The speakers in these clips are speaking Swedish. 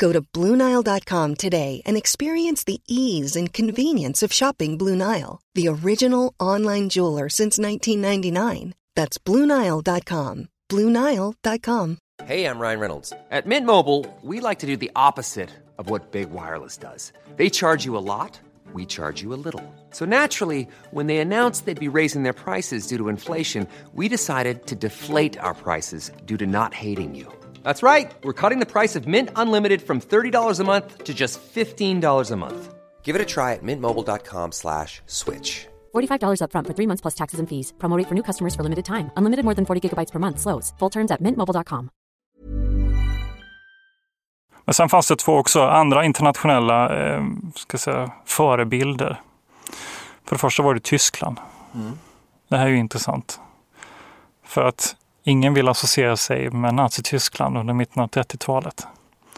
Go to BlueNile.com today and experience the ease and convenience of shopping Blue Nile, the original online jeweler since 1999. That's BlueNile.com. BlueNile.com. Hey, I'm Ryan Reynolds. At Mint Mobile, we like to do the opposite of what Big Wireless does. They charge you a lot, we charge you a little. So naturally, when they announced they'd be raising their prices due to inflation, we decided to deflate our prices due to not hating you. That's right. We're cutting the price of Mint Unlimited from $30 a month to just $15 a month. Give it a try at mintmobile.com/switch. $45 up front for 3 months plus taxes and fees. Promo rate for new customers for limited time. Unlimited more than 40 gigabytes per month slows. Full terms at mintmobile.com. Men sen fanns det 2 också andra internationella förebilder. För det första var det Tyskland. Mm. Det här är ju intressant. För att ingen vill associera sig med Nazityskland under mitten av 30-talet.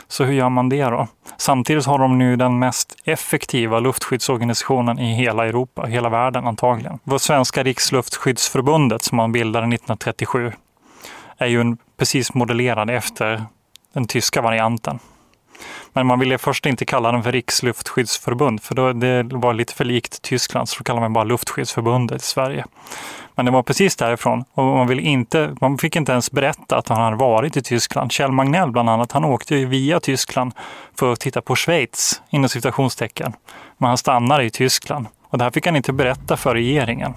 Så hur gör man det då? Samtidigt har de nu den mest effektiva luftskyddsorganisationen i hela Europa, hela världen antagligen. Vår svenska Riksluftskyddsförbundet som man bildade 1937 är ju precis modellerad efter den tyska varianten. Men man ville först inte kalla den för Riksluftskyddsförbund, för då det var lite för likt Tyskland, så kallar man bara Luftskyddsförbundet i Sverige. Men det var precis därifrån, och man fick inte ens berätta att han hade varit i Tyskland. Kjell Magnell bland annat, han åkte ju via Tyskland för att titta på Schweiz, inom citationstecken. Men han stannade i Tyskland, och det här fick han inte berätta för regeringen.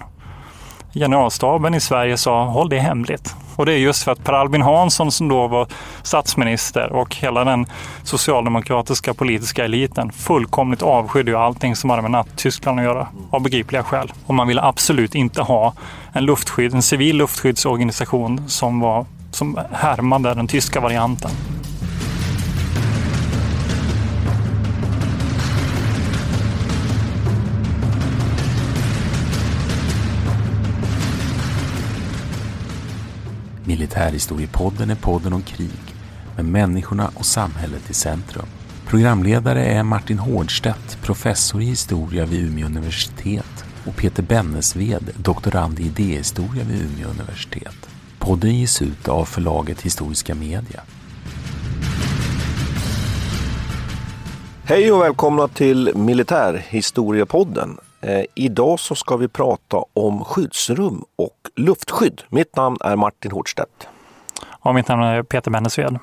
Generalstaben i Sverige sa, håll det hemligt. Och det är just för att Per Albin Hansson som då var statsminister och hela den socialdemokratiska politiska eliten fullkomligt avskydde ju allting som hade med Nazityskland att göra av begripliga skäl. Och man ville absolut inte ha en civil luftskyddsorganisation som härmade den tyska varianten. Militärhistoriepodden är podden om krig, med människorna och samhället i centrum. Programledare är Martin Hårdstedt, professor i historia vid Umeå universitet, och Peter Bennesved, doktorand i idéhistoria vid Umeå universitet. Podden ges ut av förlaget Historiska Media. Hej och välkomna till Militärhistoriepodden. Idag så ska vi prata om skyddsrum och luftskydd. Mitt namn är Martin Hårdstedt. Och mitt namn är Peter Bennesved.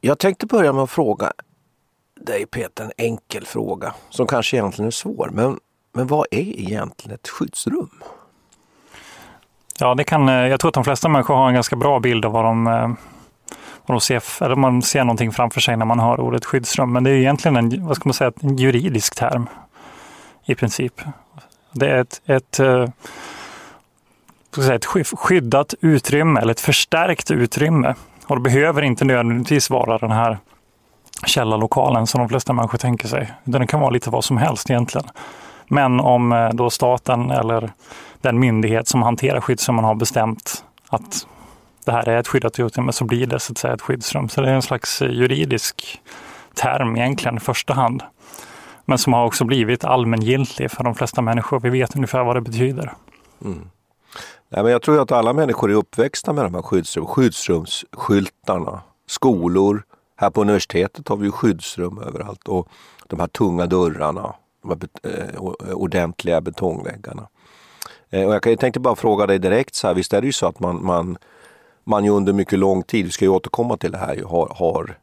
Jag tänkte börja med att fråga dig, Peter, en enkel fråga som kanske egentligen är svår. Men vad är egentligen ett skyddsrum? Ja, jag tror att de flesta människor har en ganska bra bild av vad de ser, eller man ser någonting framför sig när man hör ordet skyddsrum. Men det är egentligen en juridisk term. I princip. Det är ett skyddat utrymme eller ett förstärkt utrymme. Och det behöver inte nödvändigtvis vara den här källarlokalen som de flesta människor tänker sig. Den kan vara lite vad som helst egentligen. Men om då staten eller den myndighet som hanterar skydd som man har bestämt att det här är ett skyddat utrymme, så blir det så att säga ett skyddsrum. Så det är en slags juridisk term egentligen i första hand. men som har också blivit allmängiltig för de flesta människor. Vi vet ungefär vad det betyder. Mm. Ja, men jag tror att alla människor är uppväxta med de här skyddsrumsskyltarna. Skolor, här på universitetet har vi ju skyddsrum överallt, och de här tunga dörrarna, de här ordentliga betongväggarna. Och jag tänkte bara fråga dig direkt så här, visst är det ju så att man ju under mycket lång tid, vi ska ju återkomma till det här, har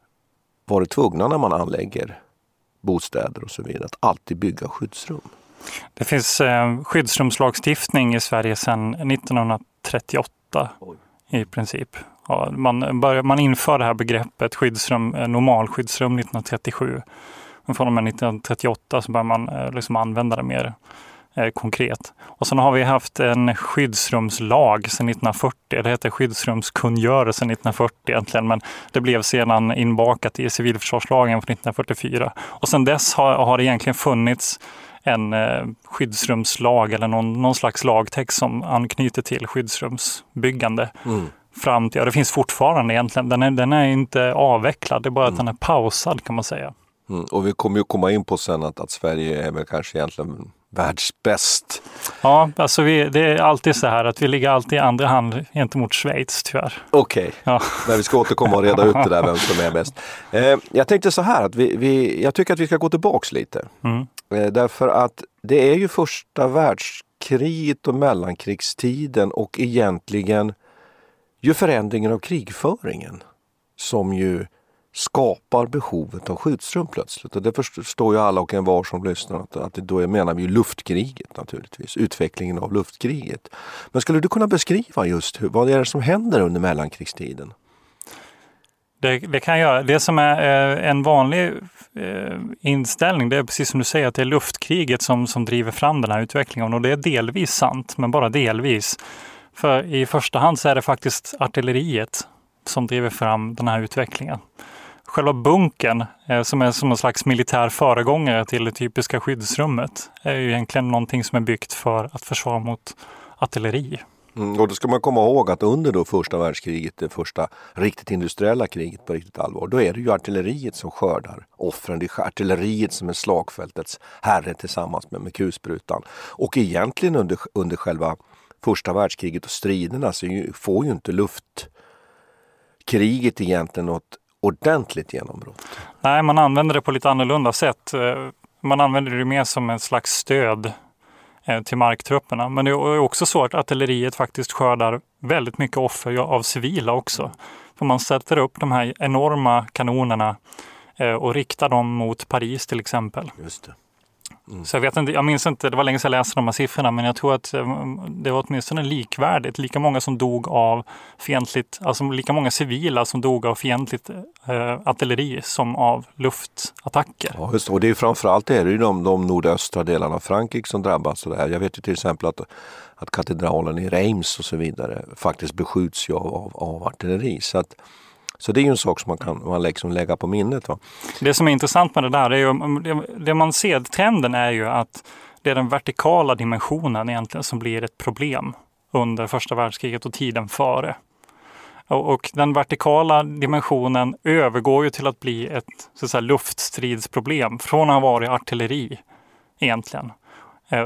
varit tvungna när man anlägger bostäder och så vidare att alltid bygga skyddsrum. Det finns skyddsrumslagstiftning i Sverige sedan 1938 i princip. Ja, man inför det här begreppet skyddsrum, normalskyddsrum 1937. Men från och med 1938 så börjar man liksom använda det mer konkret. Och sen har vi haft en skyddsrumslag sedan 1940. Det heter skyddsrumskungörelsen 1940 egentligen, men det blev sedan inbakat i civilförsvarslagen från 1944. Och sen dess har det egentligen funnits en skyddsrumslag eller någon slags lagtext som anknyter till skyddsrumsbyggande. Mm. Fram till, ja, det finns fortfarande egentligen. Den är inte avvecklad, det är bara att den är pausad kan man säga. Mm. Och vi kommer ju komma in på sen att Sverige är väl kanske egentligen världsbäst. Ja, alltså det är alltid så här att vi ligger alltid i andra hand gentemot Schweiz tyvärr. Okej, ja. Men vi ska återkomma och reda ut det där vem som är bäst. Jag tänkte så här, att jag tycker att vi ska gå tillbaks lite. Mm. Därför att det är ju första världskriget och mellankrigstiden och egentligen ju förändringen av krigföringen som ju skapar behovet av skyddsrum plötsligt. Och det förstår ju alla och en var som lyssnar att då menar vi ju luftkriget naturligtvis, utvecklingen av luftkriget. Men skulle du kunna beskriva just vad det är som händer under mellankrigstiden? Det kan jag göra. Det som är en vanlig inställning, det är precis som du säger att det är luftkriget som driver fram den här utvecklingen, och det är delvis sant, men bara delvis. För i första hand så är det faktiskt artilleriet som driver fram den här utvecklingen. Själva bunken som är som en slags militär föregångare till det typiska skyddsrummet är ju egentligen någonting som är byggt för att försvara mot artilleri. Och då ska man komma ihåg att under då första världskriget, det första riktigt industriella kriget på riktigt allvar, då är det ju artilleriet som skördar offren. Det är artilleriet som är slagfältets herre tillsammans med kulsprutan. Och egentligen under själva första världskriget och striderna så får ju inte luftkriget egentligen något ordentligt genombrott. Nej, man använder det på lite annorlunda sätt. Man använder det mer som en slags stöd till marktrupperna. Men det är också så att artilleriet faktiskt skördar väldigt mycket offer av civila också. För man sätter upp de här enorma kanonerna och riktar dem mot Paris till exempel. Just det. Mm. Så jag minns inte, det var länge sedan jag läste de här siffrorna, men jag tror att det var åtminstone likvärdigt. Lika många som dog av fientligt, alltså lika många civila som dog av fientligt artilleri som av luftattacker. Ja, just, och det är framförallt är det ju de nordöstra delarna av Frankrike som drabbas. Så där. Jag vet ju till exempel att katedralen i Reims och så vidare faktiskt beskjuts ju av artilleri. Så det är ju en sak som man liksom lägga på minnet. Va? Det som är intressant med det där, är ju, det man ser, trenden är ju att det är den vertikala dimensionen egentligen som blir ett problem under första världskriget och tiden före. Och den vertikala dimensionen övergår ju till att bli ett så att säga, luftstridsproblem. Från att ha varit artilleri egentligen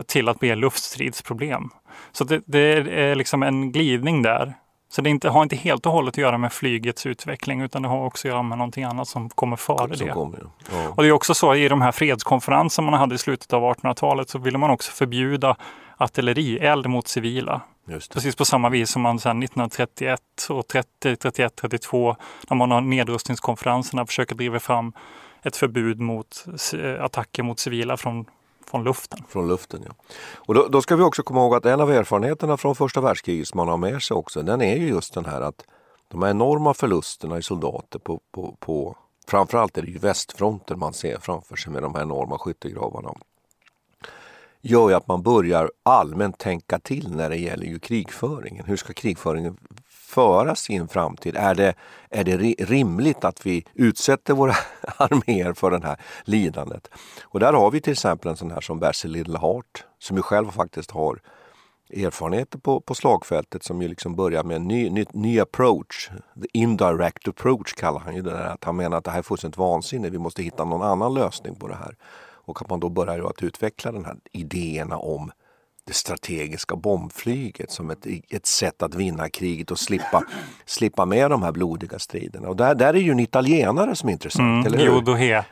till att bli ett luftstridsproblem. Så det är liksom en glidning där. Så det har inte helt och hållet att göra med flygets utveckling, utan det har också att göra med någonting annat som kommer före det. Ja. Och det är också så i de här fredskonferenserna man hade i slutet av 1800-talet så ville man också förbjuda artillerield mot civila. Just det. Precis på samma vis som man sedan 1931 och 1932 när man har nedrustningskonferenserna försöker driva fram ett förbud mot attacker mot civila från luften. Från luften, ja. Och då ska vi också komma ihåg att en av erfarenheterna från första världskriget som man har med sig också, den är ju just den här att de här enorma förlusterna i soldater på framförallt är det ju västfronten man ser framför sig med de här enorma skyttegravarna, gör ju att man börjar allmänt tänka till när det gäller ju krigföringen. Hur ska krigföringen föras i en framtid? Är det rimligt att vi utsätter våra arméer för det här lidandet? Och där har vi till exempel en sån här som Basil Liddell Hart, som ju själv faktiskt har erfarenheter på slagfältet, som ju liksom börjar med en ny approach. The indirect approach kallar han ju det där. Att han menar att det här är fullständigt vansinne. Vi måste hitta någon annan lösning på det här. Och att man då börjar att utveckla den här idéerna om det strategiska bombflyget som ett sätt att vinna kriget och slippa med de här blodiga striderna. Och där är ju en italienare som är intressant, eller hur? Jo, Douhet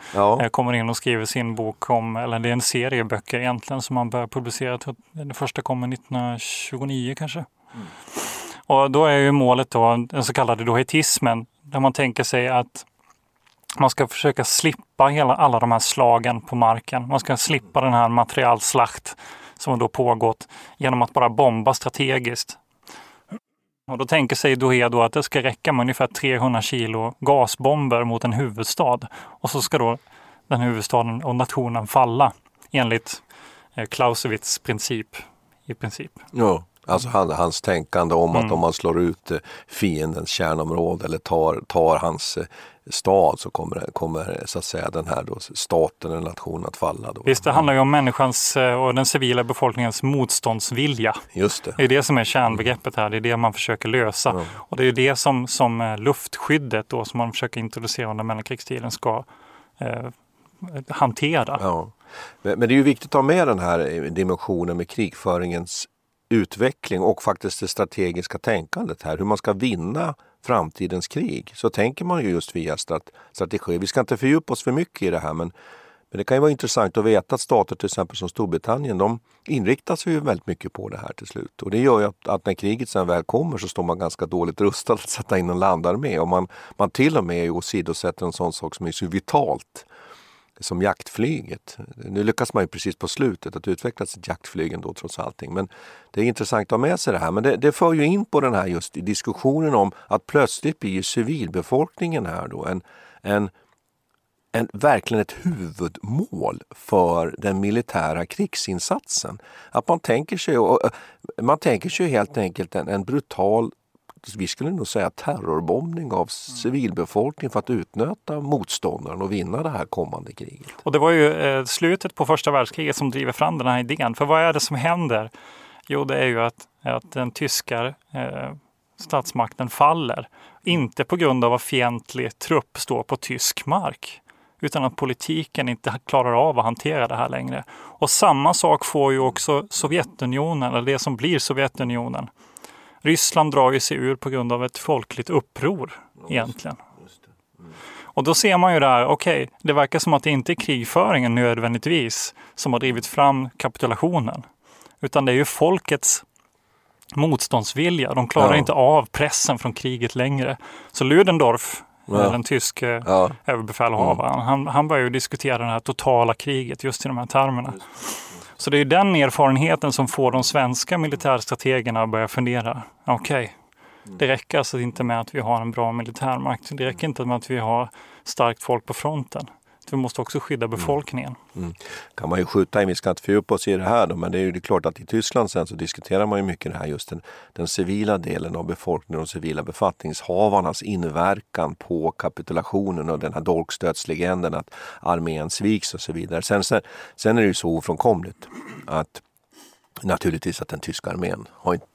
kommer in och skriver sin bok om, eller det är en serie böcker egentligen som man börjar publicera. Den första kommer 1929 kanske. Mm. Och då är ju målet då den så kallade douhetismen, där man tänker sig att man ska försöka slippa alla de här slagen på marken. Man ska slippa den här materialslakt som då pågått genom att bara bomba strategiskt. Och då tänker sig Douhet då att det ska räcka med ungefär 300 kilo gasbomber mot en huvudstad. Och så ska då den huvudstaden och nationen falla enligt Clausewitz princip i princip. Ja. Alltså hans tänkande om att om man slår ut fiendens kärnområde eller tar hans stad så kommer så att säga den här då, staten eller nationen att falla. Då. Visst, det handlar ju om människans och den civila befolkningens motståndsvilja. Just det. Det är det som är kärnbegreppet här, det är det man försöker lösa. Mm. Och det är det som luftskyddet då, som man försöker introducera under mellankrigstiden ska hantera. Ja. Men det är ju viktigt att ta med den här dimensionen med krigföringens utveckling och faktiskt det strategiska tänkandet här. Hur man ska vinna framtidens krig. Så tänker man ju just via strategi. Vi ska inte fördjupa oss för mycket i det här, men det kan ju vara intressant att veta att stater till exempel som Storbritannien, de inriktar sig ju väldigt mycket på det här till slut. Och det gör ju att när kriget sedan väl kommer så står man ganska dåligt rustad att sätta in en landarmé. Och man till och med åsidosätter en sån sak som är så vitalt som jaktflyget. Nu lyckas man ju precis på slutet att utveckla sitt jaktflyg ändå trots allting. Men det är intressant att ha med sig det här. Men det för ju in på den här just diskussionen om att plötsligt blir civilbefolkningen här då verkligen ett huvudmål för den militära krigsinsatsen. Att man tänker sig helt enkelt en brutal, vi skulle nog säga terrorbombning av civilbefolkningen för att utnöta motståndaren och vinna det här kommande kriget. Och det var ju slutet på första världskriget som driver fram den här idén. För vad är det som händer? Jo, det är ju att den tyska statsmakten faller. Inte på grund av att fientlig trupp står på tysk mark, utan att politiken inte klarar av att hantera det här längre. Och samma sak får ju också Sovjetunionen, eller det som blir Sovjetunionen. Ryssland drar ju sig ur på grund av ett folkligt uppror egentligen. Just det. Och då ser man ju där, okej, det verkar som att det inte är krigföringen nödvändigtvis som har drivit fram kapitulationen. Utan det är ju folkets motståndsvilja. De klarar inte av pressen från kriget längre. Så Ludendorff, den tyske överbefälhavaren, han börjar ju diskutera det här totala kriget just i de här termerna. Så det är den erfarenheten som får de svenska militärstrategerna att börja fundera. Okej, det räcker alltså inte med att vi har en bra militärmakt. Det räcker inte med att vi har starkt folk på fronten. Vi måste också skydda befolkningen. Mm. Kan man ju skjuta in, vi ska inte fördjupa oss i det här då, men det är ju klart att i Tyskland sen så diskuterar man ju mycket det här just den civila delen av befolkningen och de civila befattningshavarnas inverkan på kapitulationen och den här dolkstötslegenden att armén sviks och så vidare. Sen är det ju så ofrånkomligt att naturligtvis att den tyska armén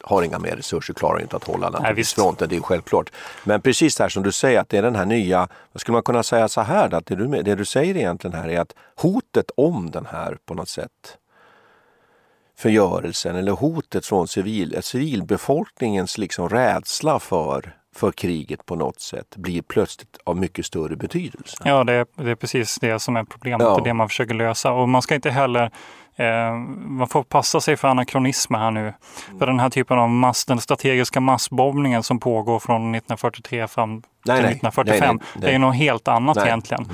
har inga mer resurser, klarar inte att hålla fronten, det är självklart. Men precis det här som du säger, att det är den här nya, skulle man kunna säga så här, att det du säger egentligen här är att hotet om den här på något sätt förgörelsen eller hotet från civilbefolkningens liksom rädsla för kriget på något sätt blir plötsligt av mycket större betydelse. Ja, det är precis det som är problemet, det man försöker lösa. Och man ska inte heller man får passa sig för anakronismer här nu. För den här typen av den strategiska massbombningen som pågår från 1943 fram till 1945, det är något helt annat egentligen.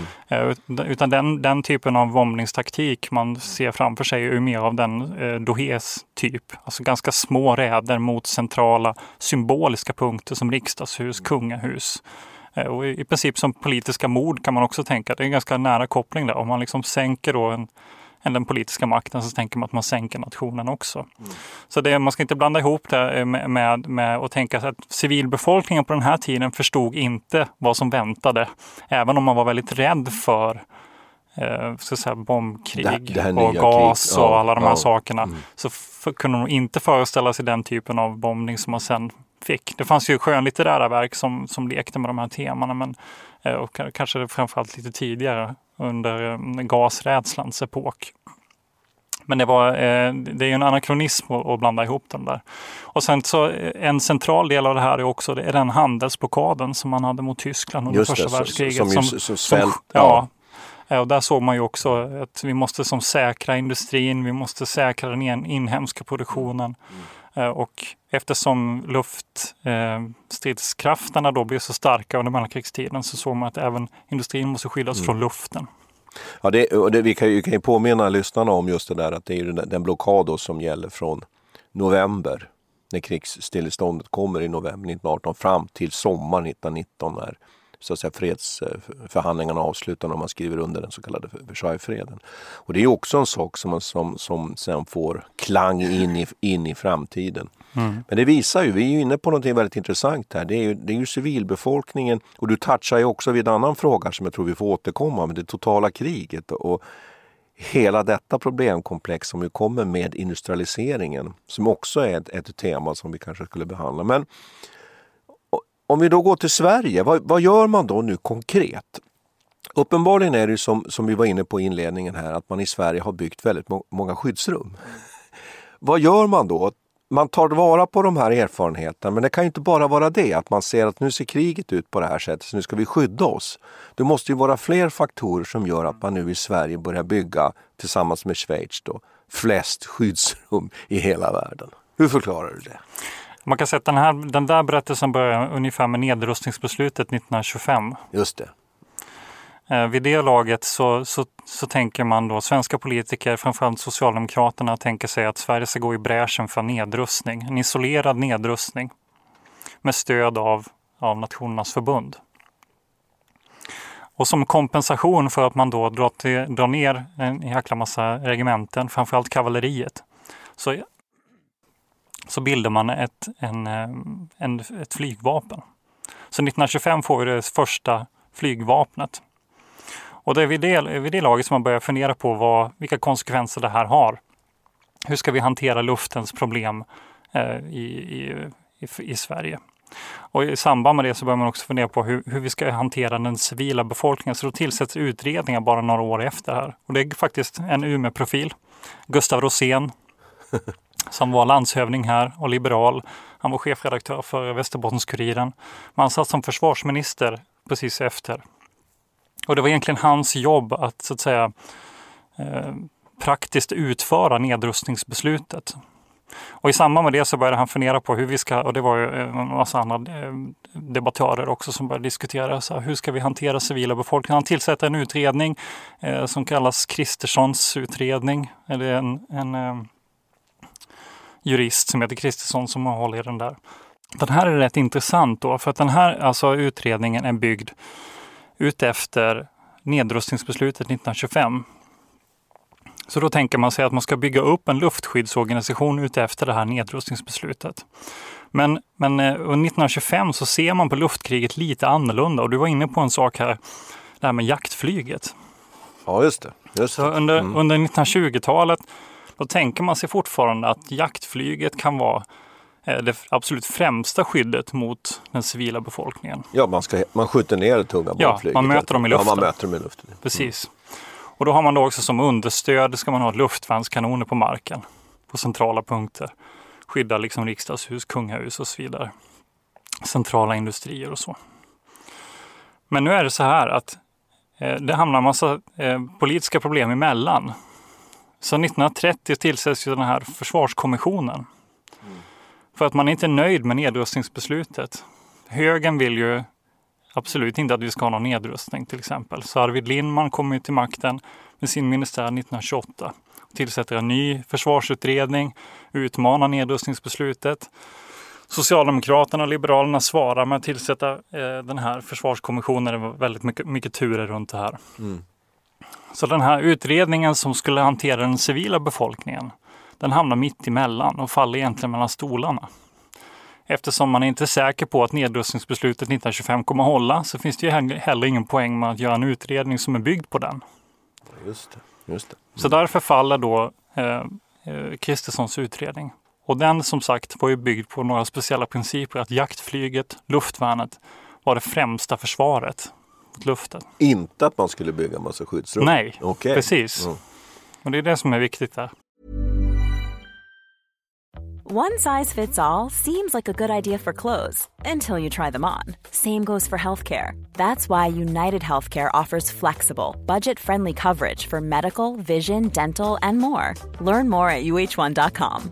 Utan den typen av bombningstaktik man ser framför sig är mer av den Douhets typ. Alltså ganska små räder mot centrala symboliska punkter som riksdagshus, kungahus. Och i princip som politiska mord kan man också tänka. Det är en ganska nära koppling där. Om man liksom sänker då den politiska makten, så tänker man att man sänker nationen också. Mm. Så man ska inte blanda ihop det med att tänka att civilbefolkningen på den här tiden förstod inte vad som väntade. Även om man var väldigt rädd för bombkrig och gas och alla de här sakerna. Mm. Så kunde de inte föreställa sig den typen av bombning som man sen fick. Det fanns ju skönlitterära verk som lekte med de här temana, men och kanske framförallt lite tidigare under gasrädslans epok. Men det är ju en anakronism att blanda ihop den där. Och sen så en central del av det här är också det är den handelsblockaden som man hade mot Tyskland under första världskriget. Och där såg man ju också att vi måste som säkra industrin, vi måste säkra den inhemska produktionen. Och eftersom luftstridskrafterna då blev så starka under mellankrigstiden så såg man att även industrin måste skyddas från luften. Ja, vi kan ju påminna lyssnarna om just det där att det är ju den blockad som gäller från november när krigsstilleståndet kommer i november 1918 fram till sommaren 1919 när så att säga fredsförhandlingarna avslutar när man skriver under den så kallade Versaillesfreden. Och det är ju också en sak som sen får klang in i framtiden. Mm. Men det visar ju, vi är ju inne på något väldigt intressant här. Det är ju civilbefolkningen och du touchar ju också vid en annan fråga som jag tror vi får återkomma med det totala kriget och hela detta problemkomplex som ju kommer med industrialiseringen som också är ett tema som vi kanske skulle behandla. Men om vi då går till Sverige, vad gör man då nu konkret? Uppenbarligen är det som vi var inne på i inledningen här att man i Sverige har byggt väldigt många skyddsrum. Vad gör man då? Man tar vara på de här erfarenheterna, men det kan ju inte bara vara det att man ser att nu ser kriget ut på det här sättet så nu ska vi skydda oss. Det måste ju vara fler faktorer som gör att man nu i Sverige börjar bygga tillsammans med Schweiz då flest skyddsrum i hela världen. Hur förklarar du det? Man kan säga att den där berättelsen börjar ungefär med nedrustningsbeslutet 1925. Just det. Vid det laget så tänker man då, svenska politiker, framförallt Socialdemokraterna, tänker sig att Sverige ska gå i bräschen för nedrustning. En isolerad nedrustning med stöd av Nationernas förbund. Och som kompensation för att man då drar ner en jäkla massa regementen, framförallt kavalleriet, så bildar man ett flygvapen. Så 1925 får vi det första flygvapnet. Och det är vid det laget som man börjar fundera på vilka konsekvenser det här har. Hur ska vi hantera luftens problem i Sverige? Och i samband med det så börjar man också fundera på hur vi ska hantera den civila befolkningen. Så då tillsätts utredningar bara några år efter här. Och det är faktiskt en Umeå-profil. Gustav Rosén. Som var landshövding här och liberal. Han var chefredaktör för Västerbottenskuriren. Men han satt som försvarsminister precis efter. Och det var egentligen hans jobb att så att säga praktiskt utföra nedrustningsbeslutet. Och i samband med det så började han fundera på hur vi ska, och det var ju en massa andra debattörer också som började diskutera så här, hur ska vi hantera civila befolkningen. Han tillsätter en utredning som kallas Kristenssons utredning. Eller en jurist som heter Kristensson som håller i den där. Den här är rätt intressant då för att den här alltså, utredningen är byggd ut efter nedrustningsbeslutet 1925. Så då tänker man sig att man ska bygga upp en luftskyddsorganisation ut efter det här nedrustningsbeslutet. Men 1925 så ser man på luftkriget lite annorlunda och du var inne på en sak här, det här med jaktflyget. Ja just det. Just det. Under 1920-talet då tänker man sig fortfarande att jaktflyget kan vara det absolut främsta skyddet mot den civila befolkningen. Ja, man skjuter ner det tunga bombflyget. Ja, man möter dem i luften. Ja, man möter dem i luften. Precis. Och då har man då också som understöd ska man ha luftvärnskanoner på marken på centrala punkter. Skydda liksom riksdagshus, kungahus och så vidare. Centrala industrier och så. Men nu är det så här att det hamnar en massa politiska problem emellan. Så 1930 tillsätts ju den här Försvarskommissionen. För att man är inte nöjd med nedrustningsbeslutet. Högern vill ju absolut inte att vi ska ha någon nedrustning till exempel. Så Arvid Lindman kommer ju till makten med sin ministär 1928. Tillsätter en ny försvarsutredning, utmanar nedrustningsbeslutet. Socialdemokraterna och Liberalerna svarar med att tillsätta den här Försvarskommissionen. Det var väldigt mycket turer runt det här. Mm. Så den här utredningen som skulle hantera den civila befolkningen, den hamnar mitt emellan och faller egentligen mellan stolarna. Eftersom man är inte är säker på att nedrustningsbeslutet 1925 kommer att hålla så finns det ju heller ingen poäng med att göra en utredning som är byggd på den. Just det. Mm. Så därför faller då Kristenssons utredning. Och den som sagt var ju byggd på några speciella principer att jaktflyget, luftvärnet var det främsta försvaret mot luften. Inte att man skulle bygga en massa skyddsrum? Nej, okay. Precis. Mm. Och det är det som är viktigt där. One size fits all seems like a good idea for clothes until you try them on. Same goes for healthcare. That's why United Healthcare offers flexible, budget-friendly coverage for medical, vision, dental, and more. Learn more at uh1.com.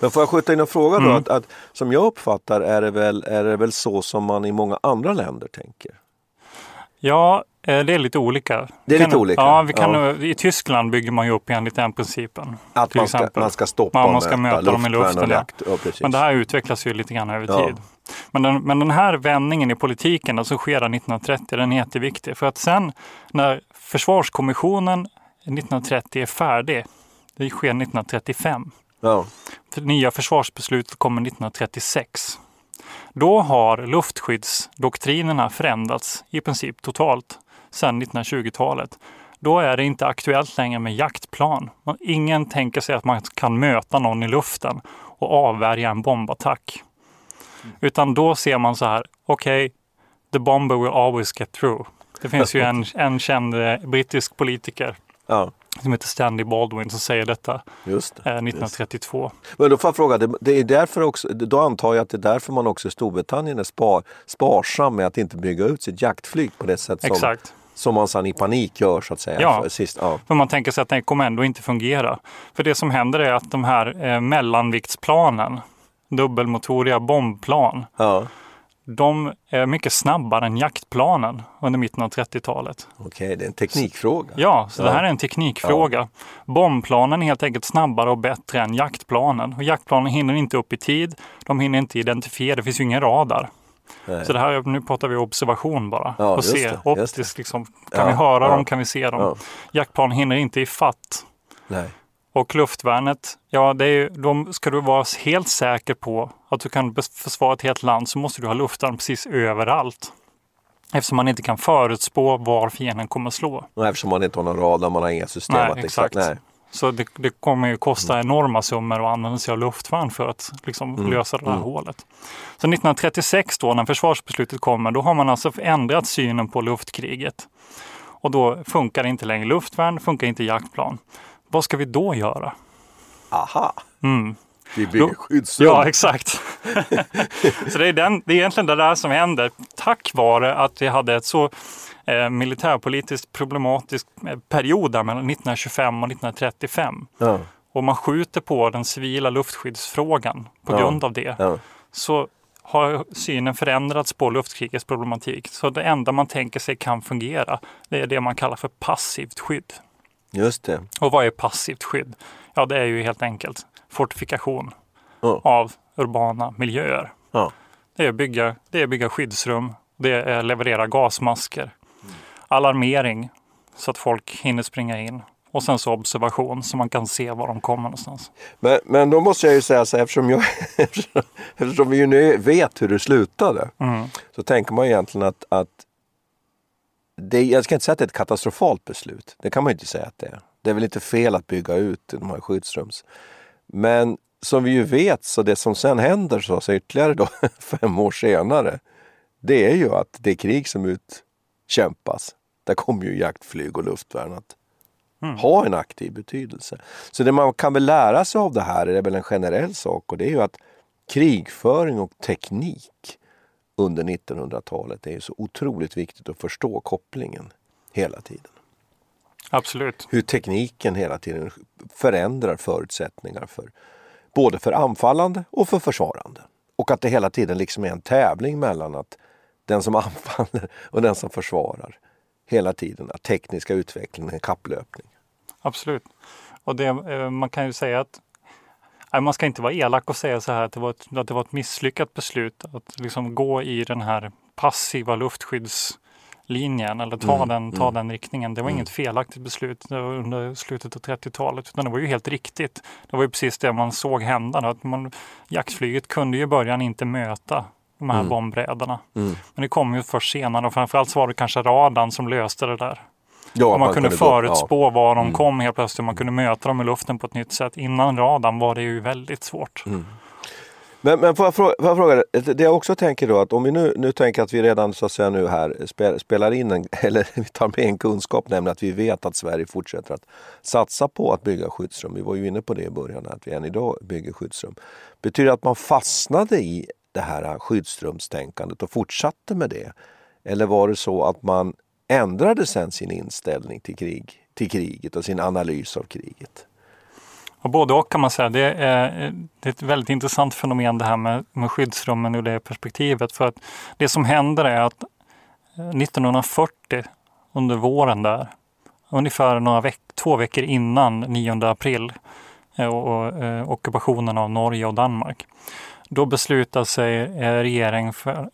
Men får jag skjuta in en fråga då? Att som jag uppfattar är det väl så som man i många andra länder tänker? Ja, det är lite olika. Det är lite olika? Ja, i Tyskland bygger man ju upp enligt den principen. Att man ska stoppa och möta dem i luften. Ja, men det här utvecklas ju lite grann över tid. Men den här vändningen i politiken som sker 1930, den är jätteviktig. För att sen när Försvarskommissionen 1930 är färdig, det sker 1935. Ja. Nya försvarsbeslut kommer 1936. Då har luftskyddsdoktrinerna förändrats i princip totalt sedan 1920-talet. Då är det inte aktuellt längre med jaktplan. Ingen tänker sig att man kan möta någon i luften och avvärja en bombattack. Utan då ser man så här, okej, the bomber will always get through. Det finns ju en känd brittisk politiker. Ja. Som heter Stanley Baldwin som säger detta 1932. Just. Men då får jag fråga, det är därför också, då antar jag att det är därför man också i Storbritannien är sparsam med att inte bygga ut sitt jaktflyg på det sätt som man sedan i panik gör så att säga. Ja, för man tänker sig att den kommer ändå inte fungera. För det som händer är att de här mellanviktsplanen, dubbelmotoriga bombplan, de är mycket snabbare än jaktplanen under mitten av 30-talet. Okej, det är en teknikfråga. Det här är en teknikfråga. Ja. Bombplanen är helt enkelt snabbare och bättre än jaktplanen. Och jaktplanen hinner inte upp i tid. De hinner inte identifiera. Det finns ju ingen radar. Nej. Så det här, nu pratar vi observation bara. Ja, och se optiskt. Liksom, kan vi höra dem? Kan vi se dem? Ja. Jaktplanen hinner inte i fatt. Nej. Och luftvärnet, ska du vara helt säker på att du kan försvara ett helt land så måste du ha luftvärn precis överallt. Eftersom man inte kan förutspå var fienden kommer slå. Och eftersom man inte har någon radar, man har inga system. Nej, exakt. Nej. Så det kommer ju kosta enorma summor att använda sig av luftvärn för att liksom lösa det här hålet. Så 1936 då, när försvarsbeslutet kommer, då har man alltså ändrat synen på luftkriget. Och då funkar det inte längre luftvärn, funkar inte jaktplan. Vad ska vi då göra? Aha. Vi bygger skyddsrum. Ja, exakt. Så det är egentligen det där som händer. Tack vare att vi hade ett så militärpolitiskt problematisk period där mellan 1925 och 1935. Ja. Och man skjuter på den civila luftskyddsfrågan på grund av det. Ja. Så har synen förändrats på luftkrigets problematik. Så det enda man tänker sig kan fungera, det är det man kallar för passivt skydd. Just det. Och vad är passivt skydd? Ja, det är ju helt enkelt fortifikation av urbana miljöer. Det är bygga skyddsrum, det är leverera gasmasker, alarmering så att folk hinner springa in och sen så observation så man kan se var de kommer någonstans. Men då måste jag ju säga så här, eftersom vi ju nu vet hur det slutade så tänker man egentligen att jag ska inte säga att det är ett katastrofalt beslut. Det kan man ju inte säga att det är. Det är väl inte fel att bygga ut de här skyddsrums. Men som vi ju vet, så det som sen händer så ytterligare då 5 år senare, det är ju att det krig som utkämpas, där kommer ju jaktflyg och luftvärn att ha en aktiv betydelse. Så det man kan väl lära sig av det här är väl en generell sak, och det är ju att krigföring och teknik under 1900-talet är så otroligt viktigt att förstå kopplingen hela tiden. Absolut. Hur tekniken hela tiden förändrar förutsättningar för både för anfallande och för försvarande. Och att det hela tiden liksom är en tävling mellan att den som anfaller och den som försvarar hela tiden. Att tekniska utvecklingen är en kapplöpning. Absolut. Och det, man kan ju säga att man ska inte vara elak och säga så här att det var ett misslyckat beslut att liksom gå i den här passiva luftskyddslinjen eller ta den riktningen. Det var inget felaktigt beslut under slutet av 30-talet, utan det var ju helt riktigt. Det var ju precis det man såg hända. Att jaktflyget kunde ju i början inte möta de här bombräderna. Men det kom ju först senare, och framförallt så var det kanske radarn som löste det där. Ja, man kunde förutspå var de kom helt plötsligt. Man kunde möta dem i luften på ett nytt sätt. Innan radarn var det ju väldigt svårt. Men får jag fråga, det jag också tänker då, att om vi nu tänker att vi redan så att säga nu här spelar in eller vi tar med en kunskap, nämligen att vi vet att Sverige fortsätter att satsa på att bygga skyddsrum. Vi var ju inne på det i början, att vi än idag bygger skyddsrum. Betyder att man fastnade i det här skyddsrumstänkandet och fortsatte med det? Eller var det så att man ändrade sen sin inställning till kriget och sin analys av kriget? Och både och kan man säga. Det är ett väldigt intressant fenomen det här med skyddsrummen ur det perspektivet. För att det som händer är att 1940 under våren där, ungefär två veckor innan 9 april och ockupationen av Norge och Danmark, då beslutar sig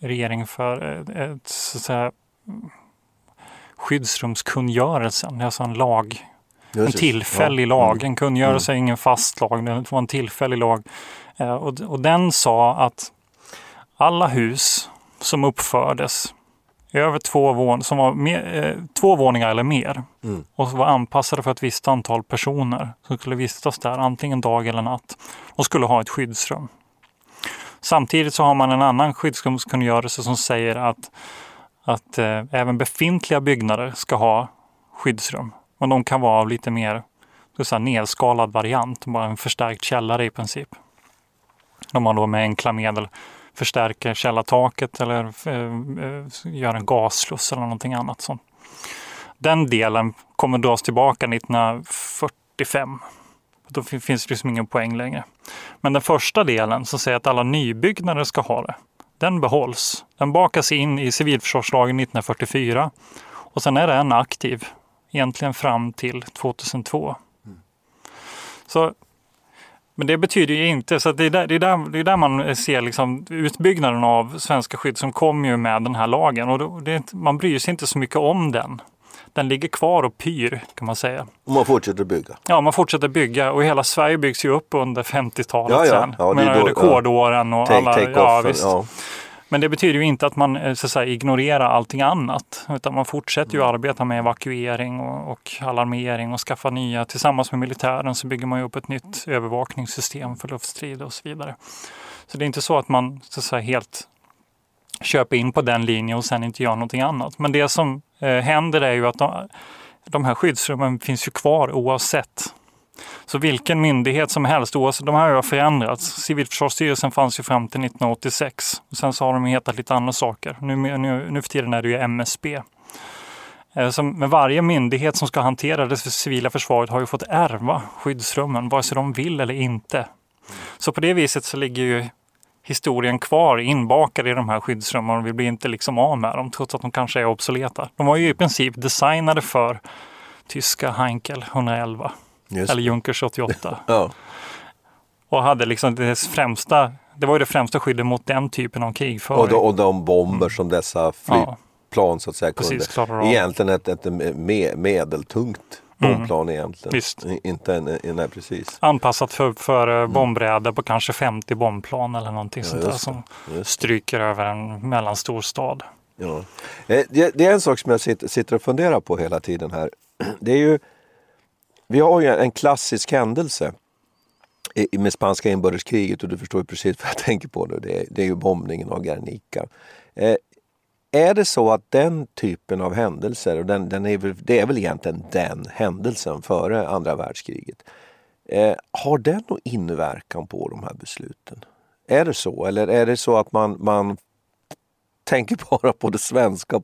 regeringen för ett så att säga skyddsrumskungörelsen, alltså en lag, en tillfällig lag. En kungörelse är ingen fast lag, det var en tillfällig lag. Och den sa att alla hus som uppfördes över 2 våningar, som var mer, 2 våningar eller mer, och var anpassade för ett visst antal personer som skulle vistas där antingen dag eller natt, och skulle ha ett skyddsrum. Samtidigt så har man en annan skyddsrumskungörelse som säger att även befintliga byggnader ska ha skyddsrum. Och de kan vara av lite mer så här nedskalad variant, bara en förstärkt källare i princip. Om man då med enkla medel förstärker källartaket eller gör en gassluss eller någonting annat sånt. Den delen kommer dras tillbaka 1945. Då finns det liksom ingen poäng längre. Men den första delen som säger att alla nybyggnader ska ha det, den behålls. Den bakas in i civilförsvarslagen 1944, och sen är den aktiv egentligen fram till 2002. Så, men det betyder ju inte, så att det är där man ser liksom utbyggnaden av svenska skydd som kom ju med den här lagen, och man bryr sig inte så mycket om den. Den ligger kvar och pyr, kan man säga. Och man fortsätter bygga. Ja, man fortsätter bygga. Och hela Sverige byggs ju upp under 50-talet sen. Ja, med rekordåren och take offen. Men det betyder ju inte att man så att säga ignorerar allting annat. Utan man fortsätter ju arbeta med evakuering och alarmering och skaffa nya. Tillsammans med militären så bygger man ju upp ett nytt övervakningssystem för luftstrid och så vidare. Så det är inte så att man så att säga helt köper in på den linjen och sen inte gör någonting annat. Men det som händer är ju att de här skyddsrummen finns ju kvar oavsett. Så vilken myndighet som helst, oavsett, de här har förändrats. Civilförsvarsstyrelsen fanns ju fram till 1986. Och sen så har de hetat lite andra saker. Nu för tiden är det ju MSB. Men varje myndighet som ska hantera det civila försvaret har ju fått ärva skyddsrummen, vare sig de vill eller inte. Så på det viset så ligger ju historien kvar inbakad i de här skyddsrummen, och vi blir inte liksom av med dem trots att de kanske är obsoleta. De var ju i princip designade för tyska Heinkel 111 eller Junkers 88. Ja. Och hade liksom det främsta skyddet mot den typen av krigföring. Och de bomber som dessa flygplan så att säga kunde. Egentligen ett medeltungt bombplan egentligen. Visst. Inte precis. Anpassat för bombräder på kanske 50 bombplan eller någonting sånt där som stryker över en mellanstor stad. Ja. Det är en sak som jag sitter och funderar på hela tiden här. Det är ju, vi har ju en klassisk händelse med spanska inbördeskriget, och du förstår ju precis vad jag tänker på nu. Det är ju bombningen av Guernica. Är det så att den typen av händelser, och det är väl egentligen den händelsen före andra världskriget, har den någon inverkan på de här besluten? Är det så? Eller är det så att man tänker bara på det svenska,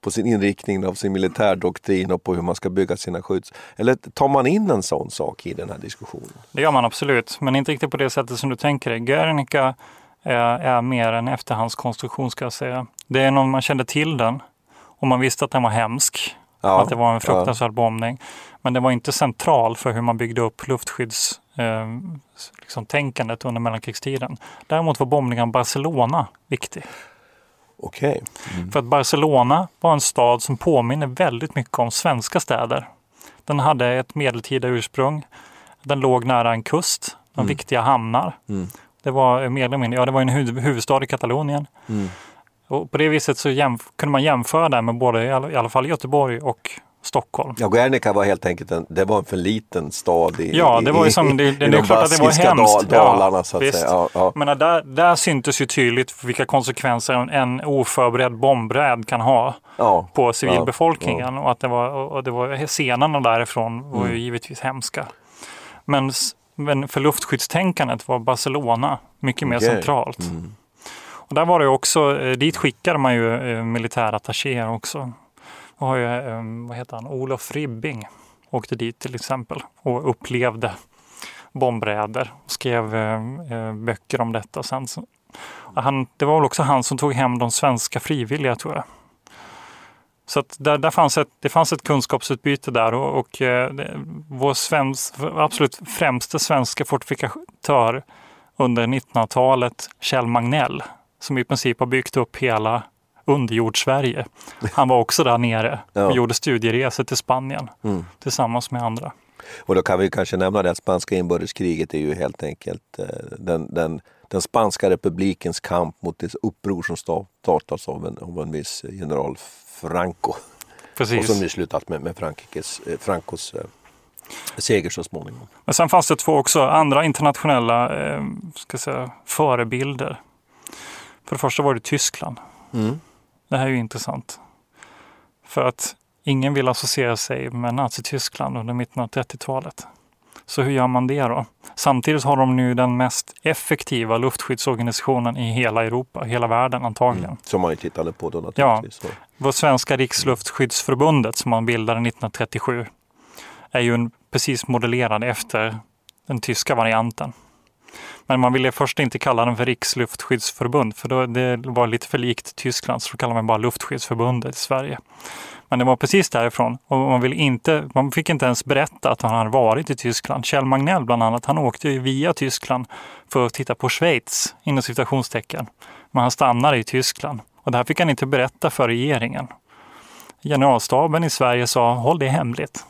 på sin inriktning av sin militärdoktrin och på hur man ska bygga sina skydds? Eller tar man in en sån sak i den här diskussionen? Det gör man absolut, men inte riktigt på det sättet som du tänker dig. Guernica är mer en efterhandskonstruktion, ska jag säga. Det är någon man kände till den och man visste att den var hemsk. Ja, att det var en fruktansvärd bombning. Men det var inte central för hur man byggde upp luftskyddstänkandet under mellankrigstiden. Däremot var bombningen av Barcelona viktig. Okej. Mm. För att Barcelona var en stad som påminner väldigt mycket om svenska städer. Den hade ett medeltida ursprung. Den låg nära en kust. De viktiga hamnar. Mm. Det var det var en huvudstad i Katalonien. Mm. Och på det viset så kunde man jämföra det med både i alla fall Göteborg och Stockholm. Ja, Guernica var helt enkelt det var en för liten stad i, ja, det var ju som det är klart att det var hemskt. Dalarna, ja, så att säga. Ja. Men där syntes ju tydligt vilka konsekvenser en oförberedd bombräd kan ha på civilbefolkningen, och att det var scenerna därifrån var ju givetvis hemska. Men för luftskyddstänkandet var Barcelona mycket mer centralt. Mm. Och där var det också, dit skickade man ju militärattachéer också. Och har ju, vad heter han, Olof Fribbing åkte dit till exempel och upplevde bombräder och skrev böcker om detta sen. Det var väl också han som tog hem de svenska frivilliga, tror jag. Så att det fanns ett kunskapsutbyte där, och vår absolut främste svenska fortifikatör under 1900-talet, Kjell Magnell, som i princip har byggt upp hela underjord-Sverige. Han var också där nere och gjorde studieresor till Spanien tillsammans med andra. Och då kan vi kanske nämna det att spanska inbördeskriget är ju helt enkelt den spanska republikens kamp mot det uppror som startas av en viss general Franco. Precis. Och som nu slutat med Francos seger så småningom. Men sen fanns det två också andra internationella förebilder. För det första var det Tyskland. Mm. Det här är ju intressant. För att ingen vill associera sig med Nazityskland under mitten av 30-talet. Så hur gör man det då? Samtidigt har de nu den mest effektiva luftskyddsorganisationen i hela Europa, hela världen antagligen. Mm. Som man ju tittade på då naturligtvis. Ja, vår svenska Riksluftskyddsförbundet som man bildade 1937 är ju precis modellerad efter den tyska varianten. Men man ville först inte kalla den för Riksluftskyddsförbund, för då det var lite för likt Tyskland, så kallar man bara Luftskyddsförbundet i Sverige. Men det var precis därifrån, och man fick inte ens berätta att han hade varit i Tyskland. Kjell Magnell bland annat, han åkte ju via Tyskland för att titta på Schweiz, inom citationstecken. Men han stannade i Tyskland, och det här fick han inte berätta för regeringen. Generalstaben i Sverige sa, håll det hemligt.